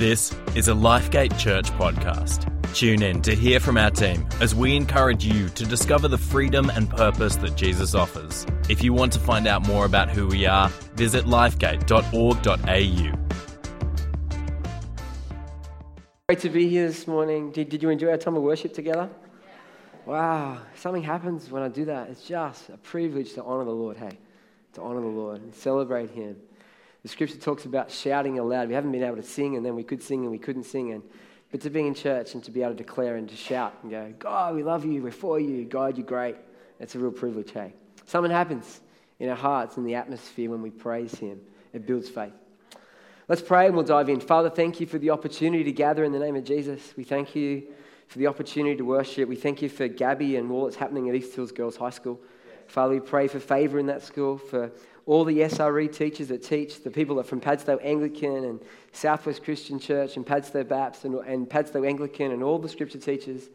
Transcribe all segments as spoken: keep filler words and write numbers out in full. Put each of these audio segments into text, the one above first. This is a LifeGate Church podcast. Tune in to hear from our team as we encourage you to discover the freedom and purpose that Jesus offers. If you want to find out more about who we are, visit lifegate dot org dot a u. Great to be here this morning. Did, did you enjoy our time of worship together? Wow, something happens when I do that. It's just a privilege to honor the Lord, hey, to honor the Lord and celebrate Him. The scripture talks about shouting aloud. We haven't been able to sing, and then we could sing and we couldn't sing. And but to be in church and to be able to declare and to shout and go, God, we love you, we're for you, God, you're great. It's a real privilege, hey. Something happens in our hearts and the atmosphere when we praise Him. It builds faith. Let's pray and we'll dive in. Father, thank you for the opportunity to gather in the name of Jesus. We thank you for the opportunity to worship. We thank you for Gabby and all that's happening at East Hills Girls High School. Father, we pray for favor in that school, for all the S R E teachers that teach, the people that are from Padstow Anglican and Southwest Christian Church and Padstow Baptist and, and Padstow Anglican and all the scripture teachers,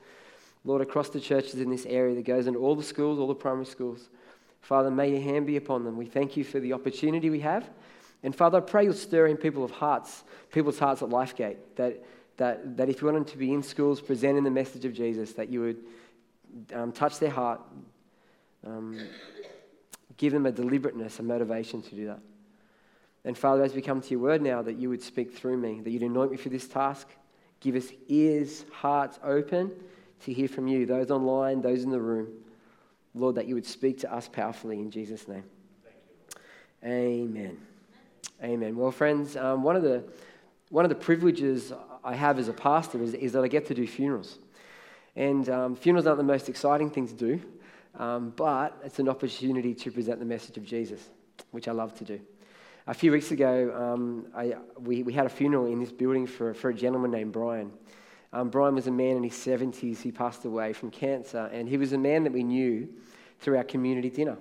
Lord, across the churches in this area that goes into all the schools, all the primary schools. Father, may your hand be upon them. We thank you for the opportunity we have. And Father, I pray you'll stir in people of hearts, people's hearts at LifeGate, that, that, that if you want them to be in schools presenting the message of Jesus, that you would um, touch their heart, um, give them a deliberateness, a motivation to do that. And Father, as we come to your word now, that you would speak through me, that you'd anoint me for this task. Give us ears, hearts open to hear from you, those online, those in the room. Lord, that you would speak to us powerfully in Jesus' name. Amen. Amen. Well, friends, um, one of the one of the privileges I have as a pastor is, is that I get to do funerals. And um, funerals aren't the most exciting thing to do. Um, but it's an opportunity to present the message of Jesus, which I love to do. A few weeks ago, um, I, we, we had a funeral in this building for, for a gentleman named Brian. Um, Brian was a man in his seventies. He passed away from cancer, and he was a man that we knew through our community dinner.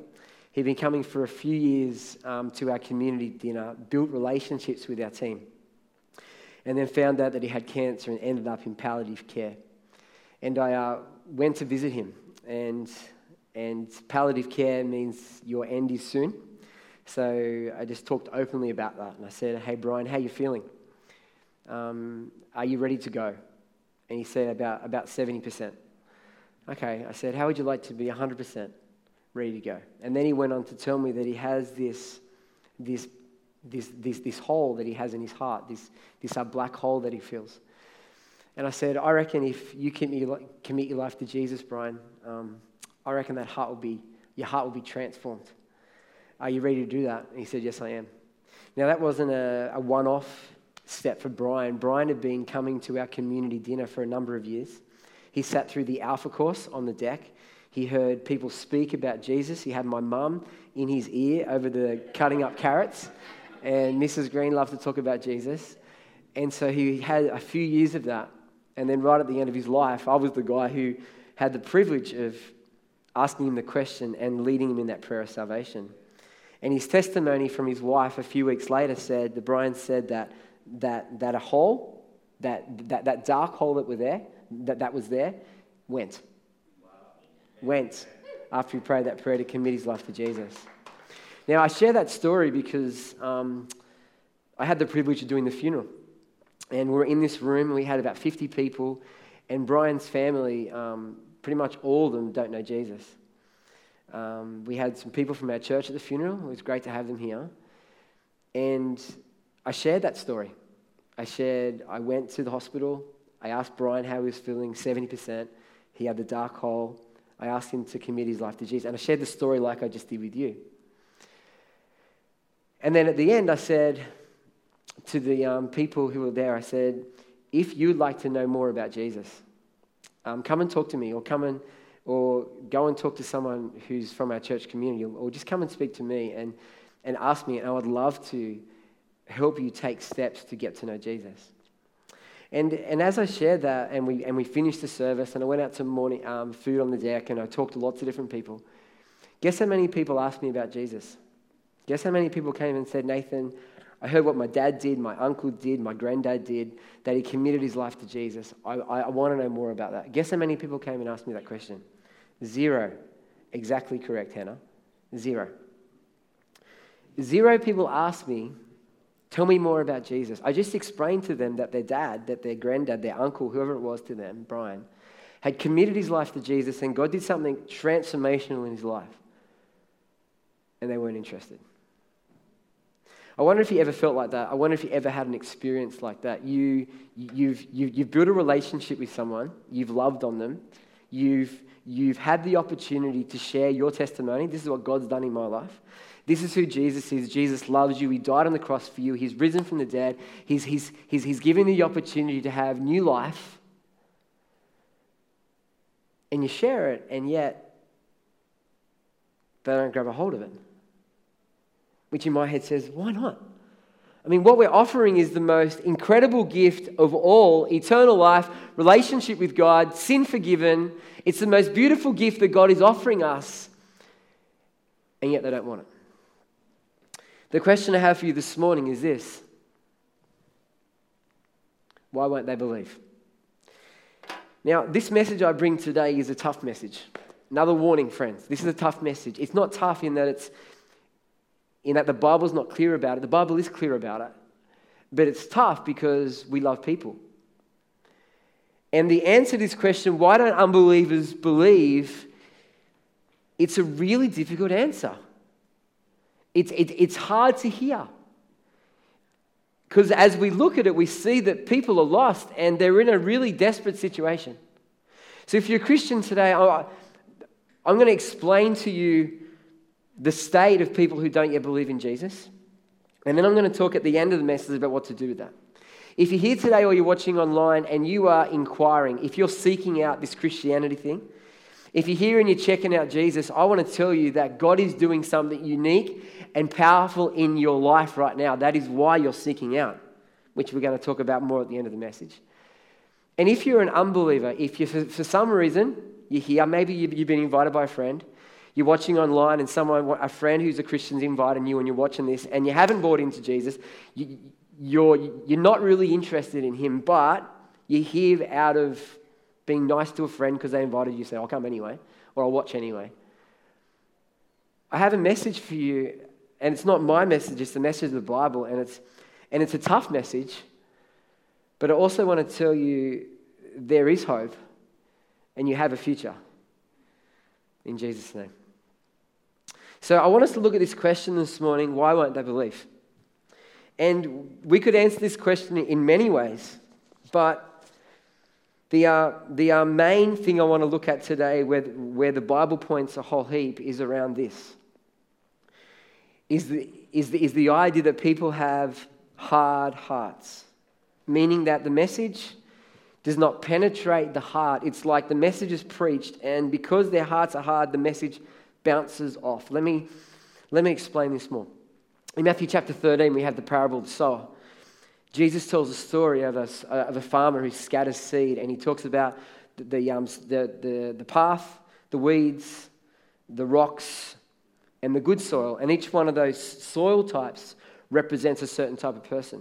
He'd been coming for a few years um, to our community dinner, built relationships with our team, and then found out that he had cancer and ended up in palliative care. And I uh, went to visit him, and... And palliative care means your end is soon. So I just talked openly about that. And I said, hey, Brian, how you feeling? Um, are you ready to go? And he said about, about seventy percent. Okay, I said, how would you like to be one hundred percent ready to go? And then he went on to tell me that he has this this this this, this hole that he has in his heart, this, this uh, black hole that he feels. And I said, I reckon if you commit your life to Jesus, Brian, um, I reckon that heart will be, your heart will be transformed. Are you ready to do that? And he said, yes, I am. Now, that wasn't a, a one-off step for Brian. Brian had been coming to our community dinner for a number of years. He sat through the Alpha course on the deck. He heard people speak about Jesus. He had my mum in his ear over the cutting up carrots. And Missus Green loved to talk about Jesus. And so he had a few years of that. And then right at the end of his life, I was the guy who had the privilege of asking him the question and leading him in that prayer of salvation. And his testimony from his wife a few weeks later said, that Brian said that that that a hole, that that, that dark hole that were there, that, that was there, went. Wow. Went after he prayed that prayer to commit his life to Jesus. Now, I share that story because um, I had the privilege of doing the funeral. And we were in this room, and we had about fifty people, and Brian's family... Um, Pretty much all of them don't know Jesus. Um, we had some people from our church at the funeral. It was great to have them here. And I shared that story. I shared, I went to the hospital. I asked Brian how he was feeling, seventy percent. He had the dark hole. I asked him to commit his life to Jesus. And I shared the story like I just did with you. And then at the end, I said to the um, people who were there, I said, if you'd like to know more about Jesus, Um, come and talk to me, or come and, or go and talk to someone who's from our church community, or just come and speak to me and, and ask me, and I would love to help you take steps to get to know Jesus. And and as I shared that, and we and we finished the service, and I went out to morning um, food on the deck, and I talked to lots of different people. Guess how many people asked me about Jesus? Guess how many people came and said, Nathan, I heard what my dad did, my uncle did, my granddad did, that he committed his life to Jesus. I, I, I want to know more about that. Guess how many people came and asked me that question? Zero. Exactly correct, Hannah. Zero. Zero people asked me Tell me more about Jesus. I just explained to them that their dad, that their granddad, their uncle, whoever it was to them, Brian, had committed his life to Jesus, and God did something transformational in his life. And they weren't interested. I wonder if you ever felt like that. I wonder if you ever had an experience like that. You, you've, you've, you've built a relationship with someone. You've loved on them. You've, you've had the opportunity to share your testimony. This is what God's done in my life. This is who Jesus is. Jesus loves you. He died on the cross for you. He's risen from the dead. He's, he's, he's, he's given you the opportunity to have new life. And you share it, and yet they don't grab a hold of it. Which in my head says, why not? I mean, what we're offering is the most incredible gift of all, eternal life, relationship with God, sin forgiven. It's the most beautiful gift that God is offering us, and yet they don't want it. The question I have for you this morning is this: why won't they believe? Now, this message I bring today is a tough message. Another warning, friends. This is a tough message. It's not tough in that it's in that the Bible's not clear about it. The Bible is clear about it. But it's tough because we love people. And the answer to this question, why don't unbelievers believe, it's a really difficult answer. It's, it, it's hard to hear. Because as we look at it, we see that people are lost and they're in a really desperate situation. So if you're a Christian today, I'm going to explain to you the state of people who don't yet believe in Jesus. And then I'm going to talk at the end of the message about what to do with that. If you're here today or you're watching online and you are inquiring, if you're seeking out this Christianity thing, if you're here and you're checking out Jesus, I want to tell you that God is doing something unique and powerful in your life right now. That is why you're seeking out, which we're going to talk about more at the end of the message. And if you're an unbeliever, if you for some reason you're here, maybe you've been invited by a friend, you're watching online and someone, a friend who's a Christian's inviting you and you're watching this and you haven't bought into Jesus, you, you're, you're not really interested in him, but you're here out of being nice to a friend because they invited you, say, I'll come anyway, or I'll watch anyway. I have a message for you, and it's not my message, it's the message of the Bible, and it's, and it's a tough message, but I also want to tell you there is hope and you have a future in Jesus' name. So I want us to look at this question this morning, why won't they believe? And we could answer this question in many ways, but the uh, the uh, main thing I want to look at today, where, where the Bible points a whole heap, is around this, is the, is the, is the idea that people have hard hearts, meaning that the message does not penetrate the heart. It's like the message is preached, and because their hearts are hard, the message bounces off. Let me, let me explain this more. In Matthew chapter thirteen, we have the parable of the sower. Jesus tells a story of a, of a farmer who scatters seed, and he talks about the, the, um, the, the, the path, the weeds, the rocks, and the good soil. And each one of those soil types represents a certain type of person.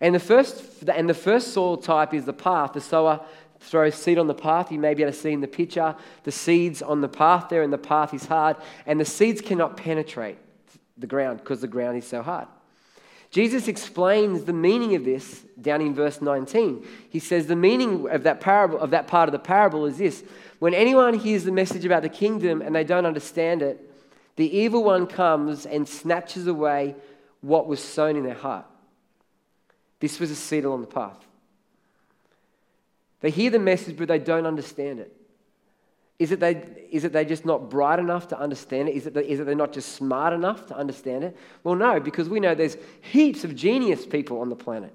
And the first and the first soil type is the path. The sower throws seed on the path. You may be able to see in the picture the seeds on the path there, and the path is hard, and the seeds cannot penetrate the ground because the ground is so hard. Jesus explains the meaning of this down in verse nineteen. He says the meaning of that parable, of that part of the parable, is this: when anyone hears the message about the kingdom and they don't understand it, the evil one comes and snatches away what was sown in their heart. This was a seed along the path. They hear the message, but they don't understand it. Is it they, is it they just not bright enough to understand it? Is it, they, is it they're not just smart enough to understand it? Well, no, because we know there's heaps of genius people on the planet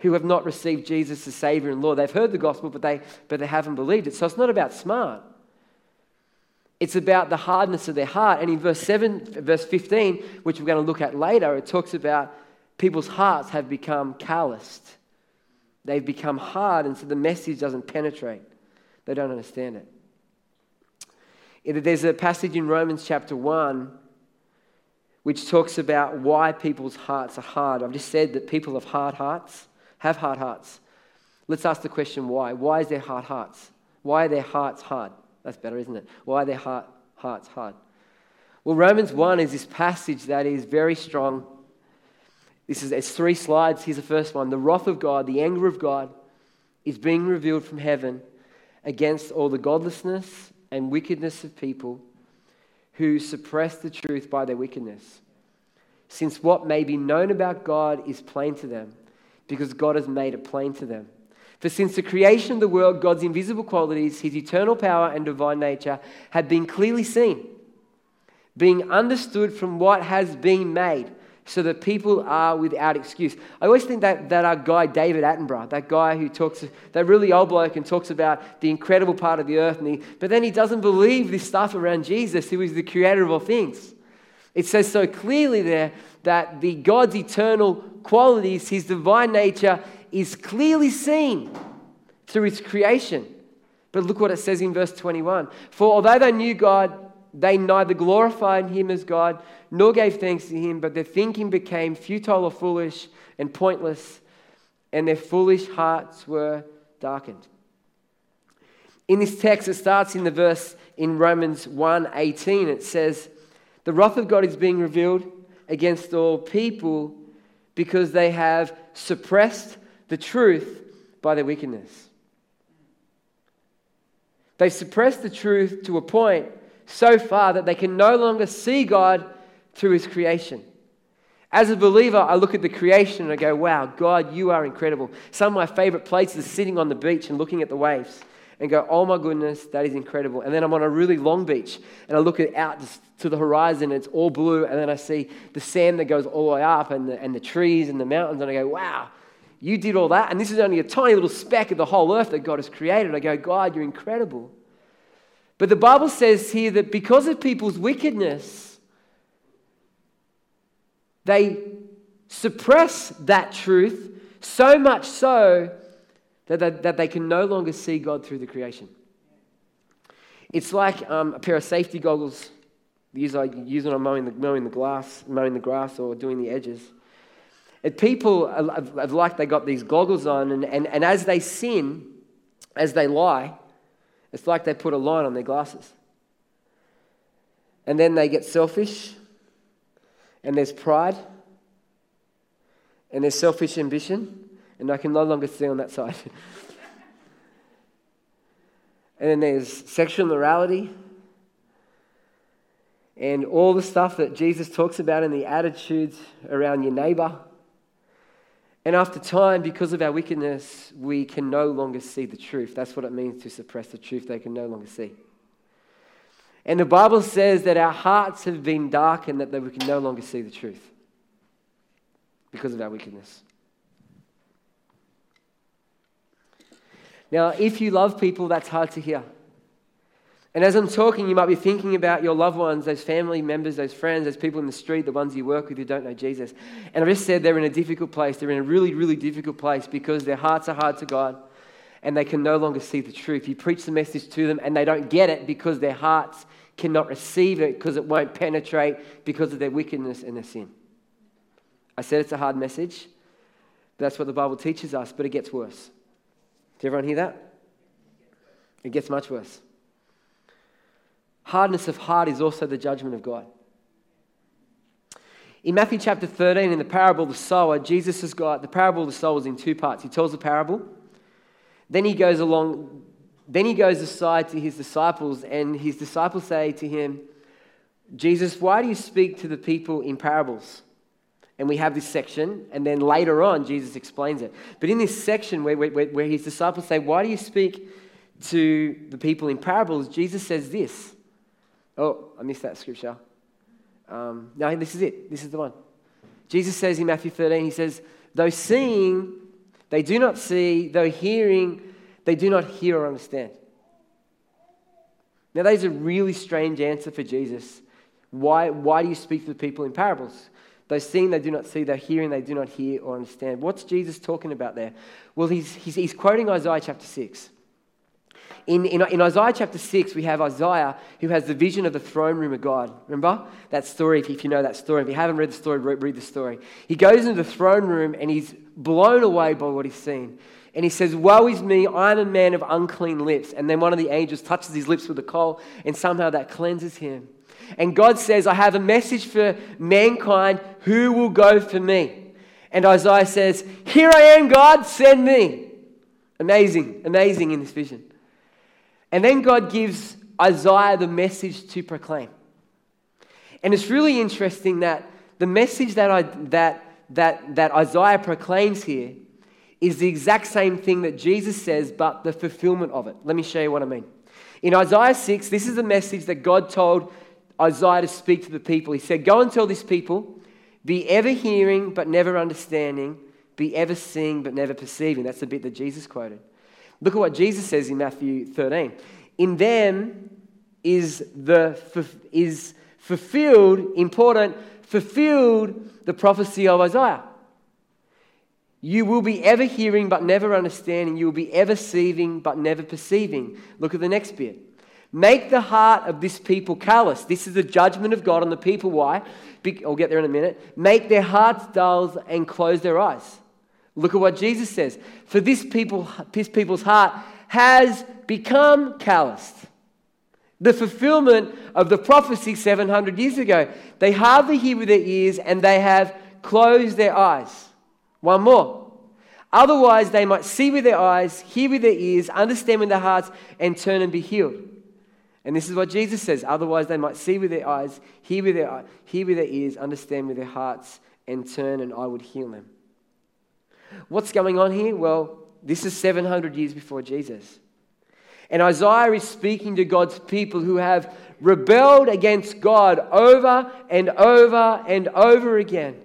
who have not received Jesus as Savior and Lord. They've heard the gospel, but they, but they haven't believed it. So it's not about smart. It's about the hardness of their heart. And in verse seven, verse fifteen, which we're going to look at later, it talks about people's hearts have become calloused. They've become hard, and so the message doesn't penetrate. They don't understand it. There's a passage in Romans chapter one which talks about why people's hearts are hard. I've just said that people have hard hearts, have hard hearts. Let's ask the question why. Why is their hard hearts? Why are their hearts hard? That's better, isn't it? Why are their heart, hearts hard? Well, Romans one is this passage that is very strong. This is it's three slides. Here's the first one. The wrath of God, the anger of God, is being revealed from heaven against all the godlessness and wickedness of people who suppress the truth by their wickedness. Since what may be known about God is plain to them, because God has made it plain to them. For since the creation of the world, God's invisible qualities, his eternal power and divine nature have been clearly seen, being understood from what has been made, so that people are without excuse. I always think that, that our guy, David Attenborough, that guy who talks, that really old bloke, and talks about the incredible part of the earth, and he, but then he doesn't believe this stuff around Jesus, who is the creator of all things. It says so clearly there that the God's eternal qualities, his divine nature, is clearly seen through his creation. But look what it says in verse twenty-one. For although they knew God, they neither glorified him as God nor gave thanks to him, but their thinking became futile or foolish and pointless, and their foolish hearts were darkened. In this text, it starts in the verse in Romans one eighteen. It says, the wrath of God is being revealed against all people because they have suppressed the truth by their wickedness. They've suppressed the truth to a point so far that they can no longer see God through his creation. As a believer, I look at the creation and I go, wow, God, you are incredible. Some of my favorite places are sitting on the beach and looking at the waves and go, oh my goodness, that is incredible. And then I'm on a really long beach and I look out to the horizon and it's all blue, and then I see the sand that goes all the way up and the, and the trees and the mountains, and I go, wow, you did all that. And this is only a tiny little speck of the whole earth that God has created. I go, God, you're incredible. But the Bible says here that because of people's wickedness, they suppress that truth so much so that they, that they can no longer see God through the creation. It's like um, a pair of safety goggles. These I use when I'm mowing the, mowing the glass, mowing the grass or doing the edges. And people have like they got these goggles on, and, and, and as they sin, as they lie, it's like they put a line on their glasses. And then they get selfish, and there's pride, and there's selfish ambition, and I can no longer see on that side. And then there's sexual immorality, and all the stuff that Jesus talks about in the attitudes around your neighbor. And after time, because of our wickedness, we can no longer see the truth. That's what it means to suppress the truth they can no longer see. And the Bible says that our hearts have been darkened, that we can no longer see the truth because of our wickedness. Now, if you love people, that's hard to hear. And as I'm talking, you might be thinking about your loved ones, those family members, those friends, those people in the street, the ones you work with who don't know Jesus. And I just said they're in a difficult place. They're in a really, really difficult place because their hearts are hard to God and they can no longer see the truth. You preach the message to them and they don't get it because their hearts cannot receive it, because it won't penetrate because of their wickedness and their sin. I said it's a hard message. That's what the Bible teaches us, but it gets worse. Did everyone hear that? It gets much worse. Hardness of heart is also the judgment of God. In Matthew chapter thirteen, in the parable of the sower, Jesus has got, the parable of the sower is in two parts. He tells the parable, then he goes along, then he goes aside to his disciples, and his disciples say to him, Jesus, why do you speak to the people in parables? And we have this section, and then later on, Jesus explains it. But in this section where, where, where his disciples say, why do you speak to the people in parables? Jesus says this. Oh, I missed that scripture. Um, no, this is it. This is the one. Jesus says in Matthew thirteen, he says, though seeing, they do not see. Though hearing, they do not hear or understand. Now, that is a really strange answer for Jesus. Why, why do you speak to the people in parables? Though seeing, they do not see. Though hearing, they do not hear or understand. What's Jesus talking about there? Well, he's, he's, he's quoting Isaiah chapter six. In, in, in Isaiah chapter six, we have Isaiah who has the vision of the throne room of God. Remember that story, if, if you know that story. If you haven't read the story, read, read the story. He goes into the throne room and he's blown away by what he's seen. And he says, woe is me, I'm a man of unclean lips. And then one of the angels touches his lips with a coal, and somehow that cleanses him. And God says, I have a message for mankind. Who will go for me? And Isaiah says, "Here I am, God, send me." Amazing, amazing in this vision. And then God gives Isaiah the message to proclaim. And it's really interesting that the message that I, that that that Isaiah proclaims here is the exact same thing that Jesus says, but the fulfillment of it. Let me show you what I mean. In Isaiah six, this is the message that God told Isaiah to speak to the people. He said, "Go and tell this people, be ever hearing but never understanding, be ever seeing but never perceiving." That's the bit that Jesus quoted. Look at what Jesus says in Matthew thirteen. "In them is the is fulfilled, important, fulfilled the prophecy of Isaiah. You will be ever hearing but never understanding. You will be ever seeing but never perceiving." Look at the next bit. "Make the heart of this people callous." This is the judgment of God on the people. Why? I'll get there in a minute. "Make their hearts dull and close their eyes." Look at what Jesus says. "For this people, this people's heart has become calloused." The fulfillment of the prophecy seven hundred years ago. "They hardly hear with their ears and they have closed their eyes." One more. "Otherwise they might see with their eyes, hear with their ears, understand with their hearts, and turn and be healed." And this is what Jesus says. "Otherwise they might see with their eyes, hear with their, hear with their ears, understand with their hearts, and turn, and I would heal them." What's going on here? Well, this is seven hundred years before Jesus. And Isaiah is speaking to God's people who have rebelled against God over and over and over again.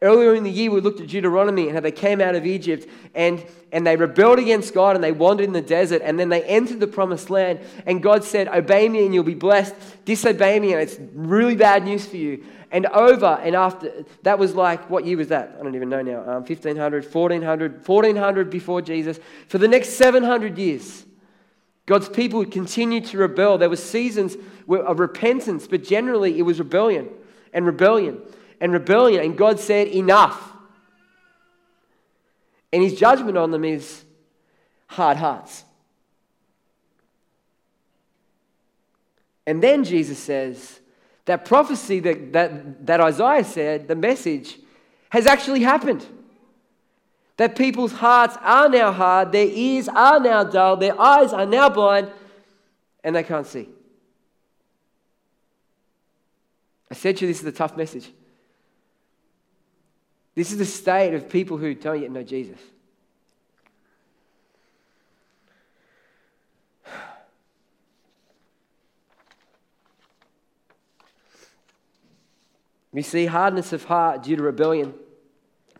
Earlier in the year, we looked at Deuteronomy and how they came out of Egypt and, and they rebelled against God and they wandered in the desert and then they entered the promised land and God said, "Obey me and you'll be blessed. Disobey me and it's really bad news for you." And over and after, that was like, what year was that? I don't even know now. Um, fifteen hundred, fourteen hundred, fourteen hundred before Jesus. For the next seven hundred years, God's people continued to rebel. There were seasons of repentance, but generally it was rebellion and rebellion. And rebellion, and God said, "Enough." And his judgment on them is hard hearts. And then Jesus says, that prophecy that, that, that Isaiah said, the message, has actually happened. That people's hearts are now hard, their ears are now dull, their eyes are now blind, and they can't see. I said to you, this is a tough message. This is the state of people who don't yet know Jesus. We see hardness of heart due to rebellion,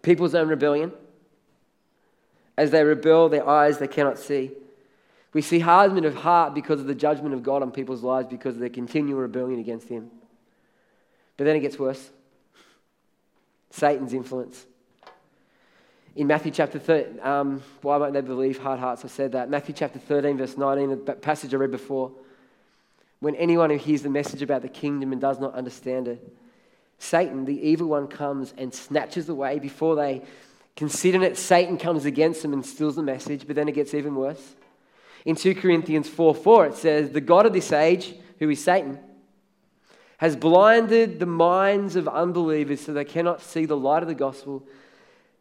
people's own rebellion. As they rebel, their eyes, they cannot see. We see hardness of heart because of the judgment of God on people's lives because of their continual rebellion against Him. But then it gets worse. Satan's influence. In Matthew chapter thirteen, um, why won't they believe? Hard hearts, I said that. Matthew chapter thirteen, verse nineteen, the passage I read before. "When anyone who hears the message about the kingdom and does not understand it, Satan, the evil one, comes and snatches away." Before they consider it, Satan comes against them and steals the message, but then it gets even worse. In Second Corinthians four four, it says, "The God of this age," who is Satan, "has blinded the minds of unbelievers so they cannot see the light of the gospel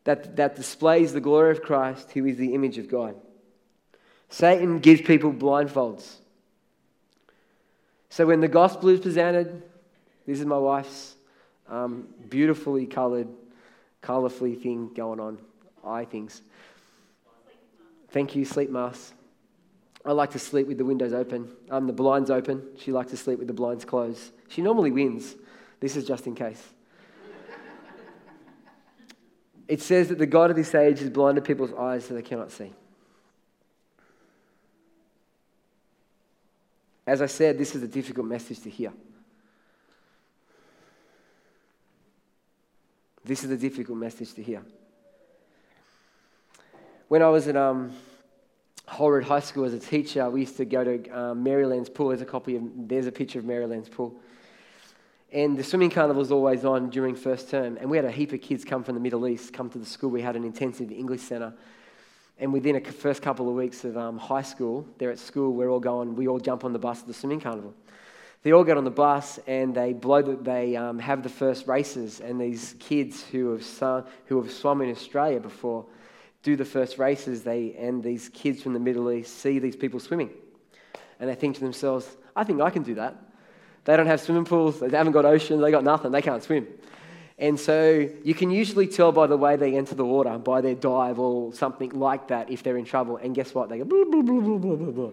that, that displays the glory of Christ, who is the image of God." Satan gives people blindfolds. So when the gospel is presented, this is my wife's um, beautifully coloured, colourfully thing going on, eye things. Thank you, sleep masks. I like to sleep with the windows open, um, the blinds open. She likes to sleep with the blinds closed. She normally wins. This is just in case. It says that the God of this age has blinded people's eyes so they cannot see. As I said, this is a difficult message to hear. This is a difficult message to hear. When I was at... um. Holrood High School as a teacher, we used to go to um, Maryland's Pool. There's a copy of, there's a picture of Maryland's Pool. And the swimming carnival was always on during first term. And we had a heap of kids come from the Middle East, come to the school. We had an intensive English centre. And within a first couple of weeks of um, high school, they're at school, we're all going, we all jump on the bus to the swimming carnival. they all get on the bus and they blow that they um, have the first races, and these kids who have sung, who have swum in Australia before do the first races. They and these kids from the Middle East see these people swimming, and they think to themselves, "I think I can do that." They don't have swimming pools. They haven't got oceans. They got nothing. They can't swim, and so you can usually tell by the way they enter the water, by their dive or something like that, if they're in trouble. And guess what? They go blah blah blah blah blah blah blah.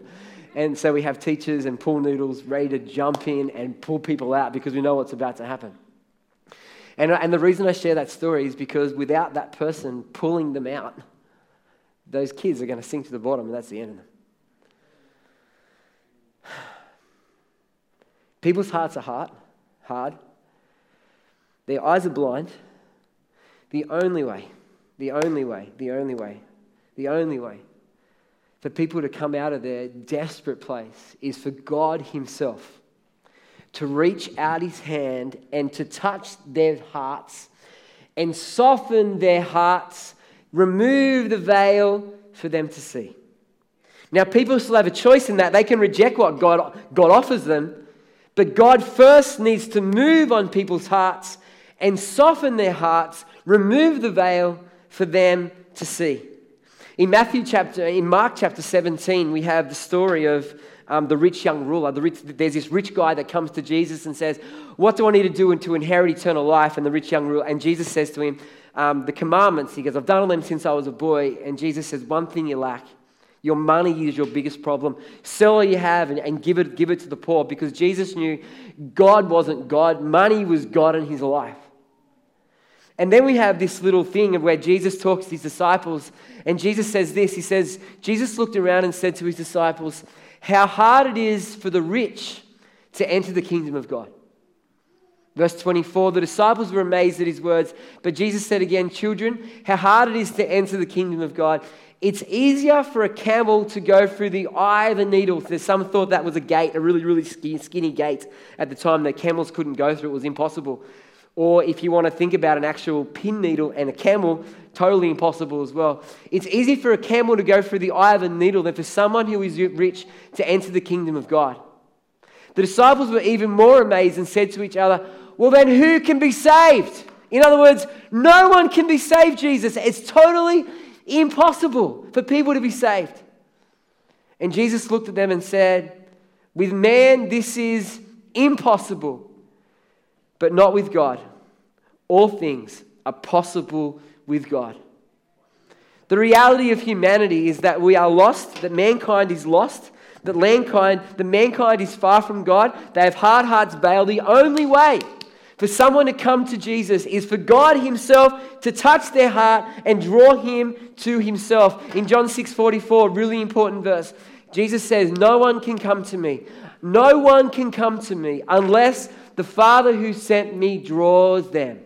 And so we have teachers and pool noodles ready to jump in and pull people out because we know what's about to happen. And, and the reason I share that story is because without that person pulling them out, those kids are going to sink to the bottom, and that's the end of them. People's hearts are hard. hard. Their eyes are blind. The only way, the only way, the only way, the only way for people to come out of their desperate place is for God himself to reach out his hand and to touch their hearts and soften their hearts, remove the veil for them to see. Now, people still have a choice in that. They can reject what God, God offers them, but God first needs to move on people's hearts and soften their hearts, remove the veil for them to see. In Matthew chapter, in Mark chapter seventeen, we have the story of um, the rich young ruler. The rich, there's this rich guy that comes to Jesus and says, "What do I need to do to inherit eternal life?" And the rich young ruler, and Jesus says to him, um, "The commandments." He goes, "I've done all them since I was a boy." And Jesus says, "One thing you lack. Your money is your biggest problem. Sell all you have and, and give it, give it to the poor." Because Jesus knew God wasn't God; money was God in his life. And then we have this little thing of where Jesus talks to his disciples, and Jesus says this. He says, Jesus looked around and said to his disciples, "How hard it is for the rich to enter the kingdom of God." Verse twenty-four, the disciples were amazed at his words, but Jesus said again, "Children, how hard it is to enter the kingdom of God. It's easier for a camel to go through the eye of a needle." There's some thought that was a gate, a really, really skinny gate at the time that camels couldn't go through. It was impossible. Or if you want to think about an actual pin needle and a camel, totally impossible as well. It's easier for a camel to go through the eye of a needle than for someone who is rich to enter the kingdom of God. The disciples were even more amazed and said to each other, "Well then, who can be saved?" In other words, no one can be saved, Jesus. It's totally impossible for people to be saved. And Jesus looked at them and said, "With man this is impossible, but not with God. All things are possible with God." The reality of humanity is that we are lost, that mankind is lost, that mankind, that mankind is far from God. They have hard hearts, Baal. The only way for someone to come to Jesus is for God himself to touch their heart and draw him to himself. In John six forty-four, really important verse, Jesus says, "No one can come to me. No one can come to me unless the Father who sent me draws them,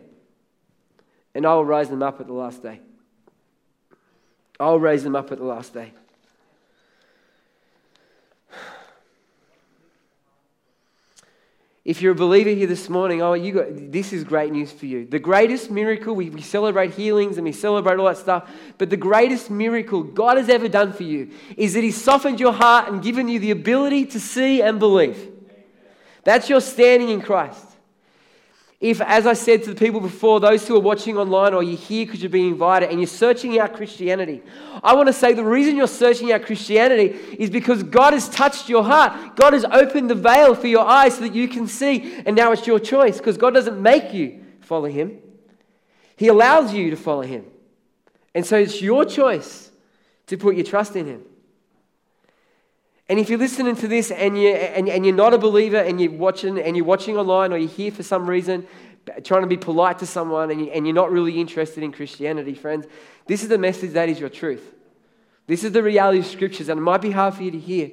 and I will raise them up at the last day." I will raise them up at the last day. If you're a believer here this morning, oh, you got, this is great news for you. The greatest miracle, we, we celebrate healings and we celebrate all that stuff, but the greatest miracle God has ever done for you is that He softened your heart and given you the ability to see and believe. That's your standing in Christ. If, as I said to the people before, those who are watching online or you're here because you've been invited and you're searching out Christianity, I want to say the reason you're searching out Christianity is because God has touched your heart. God has opened the veil for your eyes so that you can see, and now it's your choice, because God doesn't make you follow Him. He allows you to follow Him. And so it's your choice to put your trust in Him. And if you're listening to this and, you, and, and you're not a believer and you're watching and you're watching online or you're here for some reason, trying to be polite to someone and, you, and you're not really interested in Christianity, friends, this is the message that is your truth. This is the reality of Scriptures, and it might be hard for you to hear.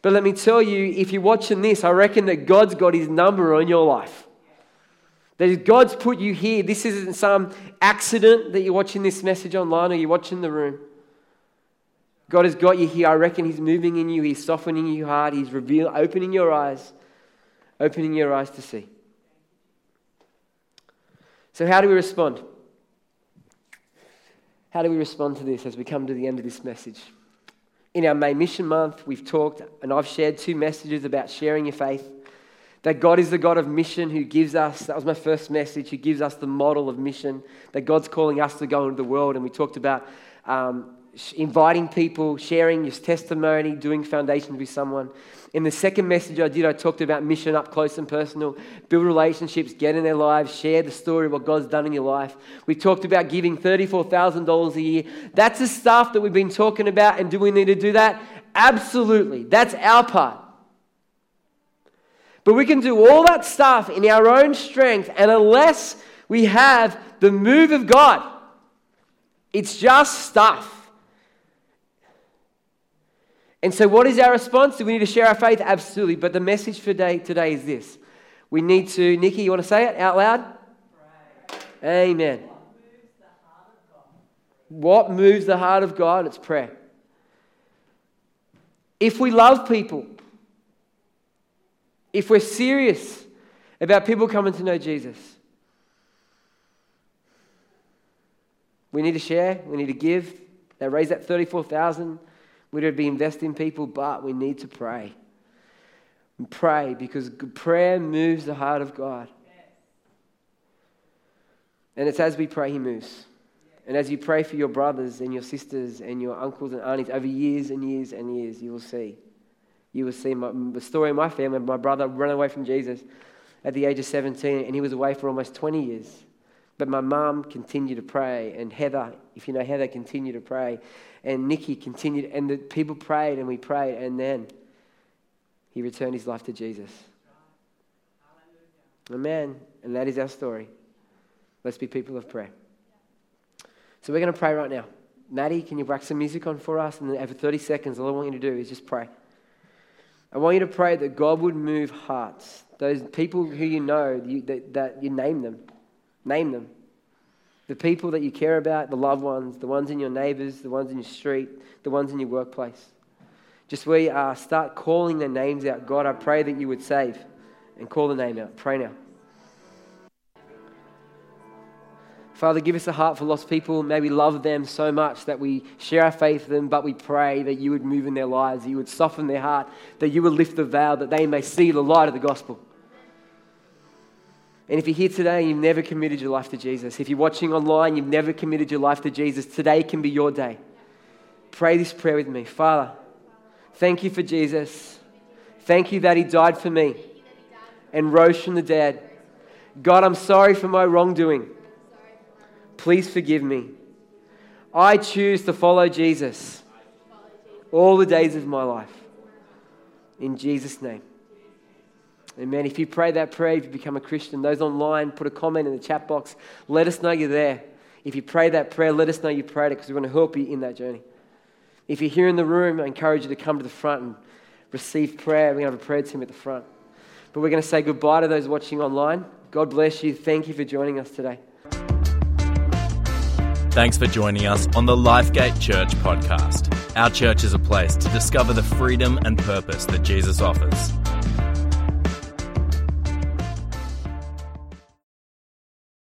But let me tell you, if you're watching this, I reckon that God's got His number on your life. That God's put you here. This isn't some accident that you're watching this message online or you're watching the room. God has got you here. I reckon He's moving in you. He's softening your heart. He's revealing, opening your eyes, opening your eyes to see. So how do we respond? How do we respond to this as we come to the end of this message? In our May Mission Month, we've talked, and I've shared two messages about sharing your faith. that God is the God of mission who gives us, that was my first message, who gives us the model of mission, that God's calling us to go into the world. And we talked about um, inviting people, sharing your testimony, doing foundations with someone. In the second message I did, I talked about mission up close and personal, build relationships, get in their lives, share the story of what God's done in your life. We talked about giving thirty-four thousand dollars a year. That's the stuff that we've been talking about, and do we need to do that? Absolutely. That's our part. But we can do all that stuff in our own strength, and unless we have the move of God, it's just stuff. And so what is our response? Do we need to share our faith? Absolutely. But the message for today, today is this. We need to, Nikki, you want to say it out loud? Pray. Amen. What moves the heart of God? It's prayer. If we love people, if we're serious about people coming to know Jesus, we need to share, we need to give. Now raise that thirty-four thousand dollars. We need to be investing in people, but we need to pray. And pray, because prayer moves the heart of God. And it's as we pray, He moves. And as you pray for your brothers and your sisters and your uncles and aunties over years and years and years, you will see. You will see my, the story of my family. My brother ran away from Jesus at the age of seventeen, and he was away for almost twenty years. But my mum continued to pray, and Heather, if you know Heather, continued to pray, and Nikki continued, and the people prayed, and we prayed, and then he returned his life to Jesus. Amen. And that is our story. Let's be people of prayer. So we're going to pray right now. Maddie, can you whack some music on for us? And then over thirty seconds, all I want you to do is just pray. I want you to pray that God would move hearts. Those people who you know, you, that, that you name them. Name them. The people that you care about, the loved ones, the ones in your neighbours, the ones in your street, the ones in your workplace. Just where you are, start calling their names out. God, I pray that you would save, and call the name out. Pray now. Father, give us a heart for lost people. May we love them so much that we share our faith with them, but we pray that you would move in their lives, that you would soften their heart, that you would lift the veil, that they may see the light of the gospel. And if you're here today and you've never committed your life to Jesus, if you're watching online, you've never committed your life to Jesus, today can be your day. Pray this prayer with me. Father, thank you for Jesus. Thank you that he died for me and rose from the dead. God, I'm sorry for my wrongdoing. Please forgive me. I choose to follow Jesus all the days of my life. In Jesus' name. Amen. If you pray that prayer, if you become a Christian, those online, put a comment in the chat box. Let us know you're there. If you pray that prayer, let us know you prayed it, because we want to help you in that journey. If you're here in the room, I encourage you to come to the front and receive prayer. We're going to have a prayer team at the front. But we're going to say goodbye to those watching online. God bless you. Thank you for joining us today. Thanks for joining us on the LifeGate Church podcast. Our church is a place to discover the freedom and purpose that Jesus offers.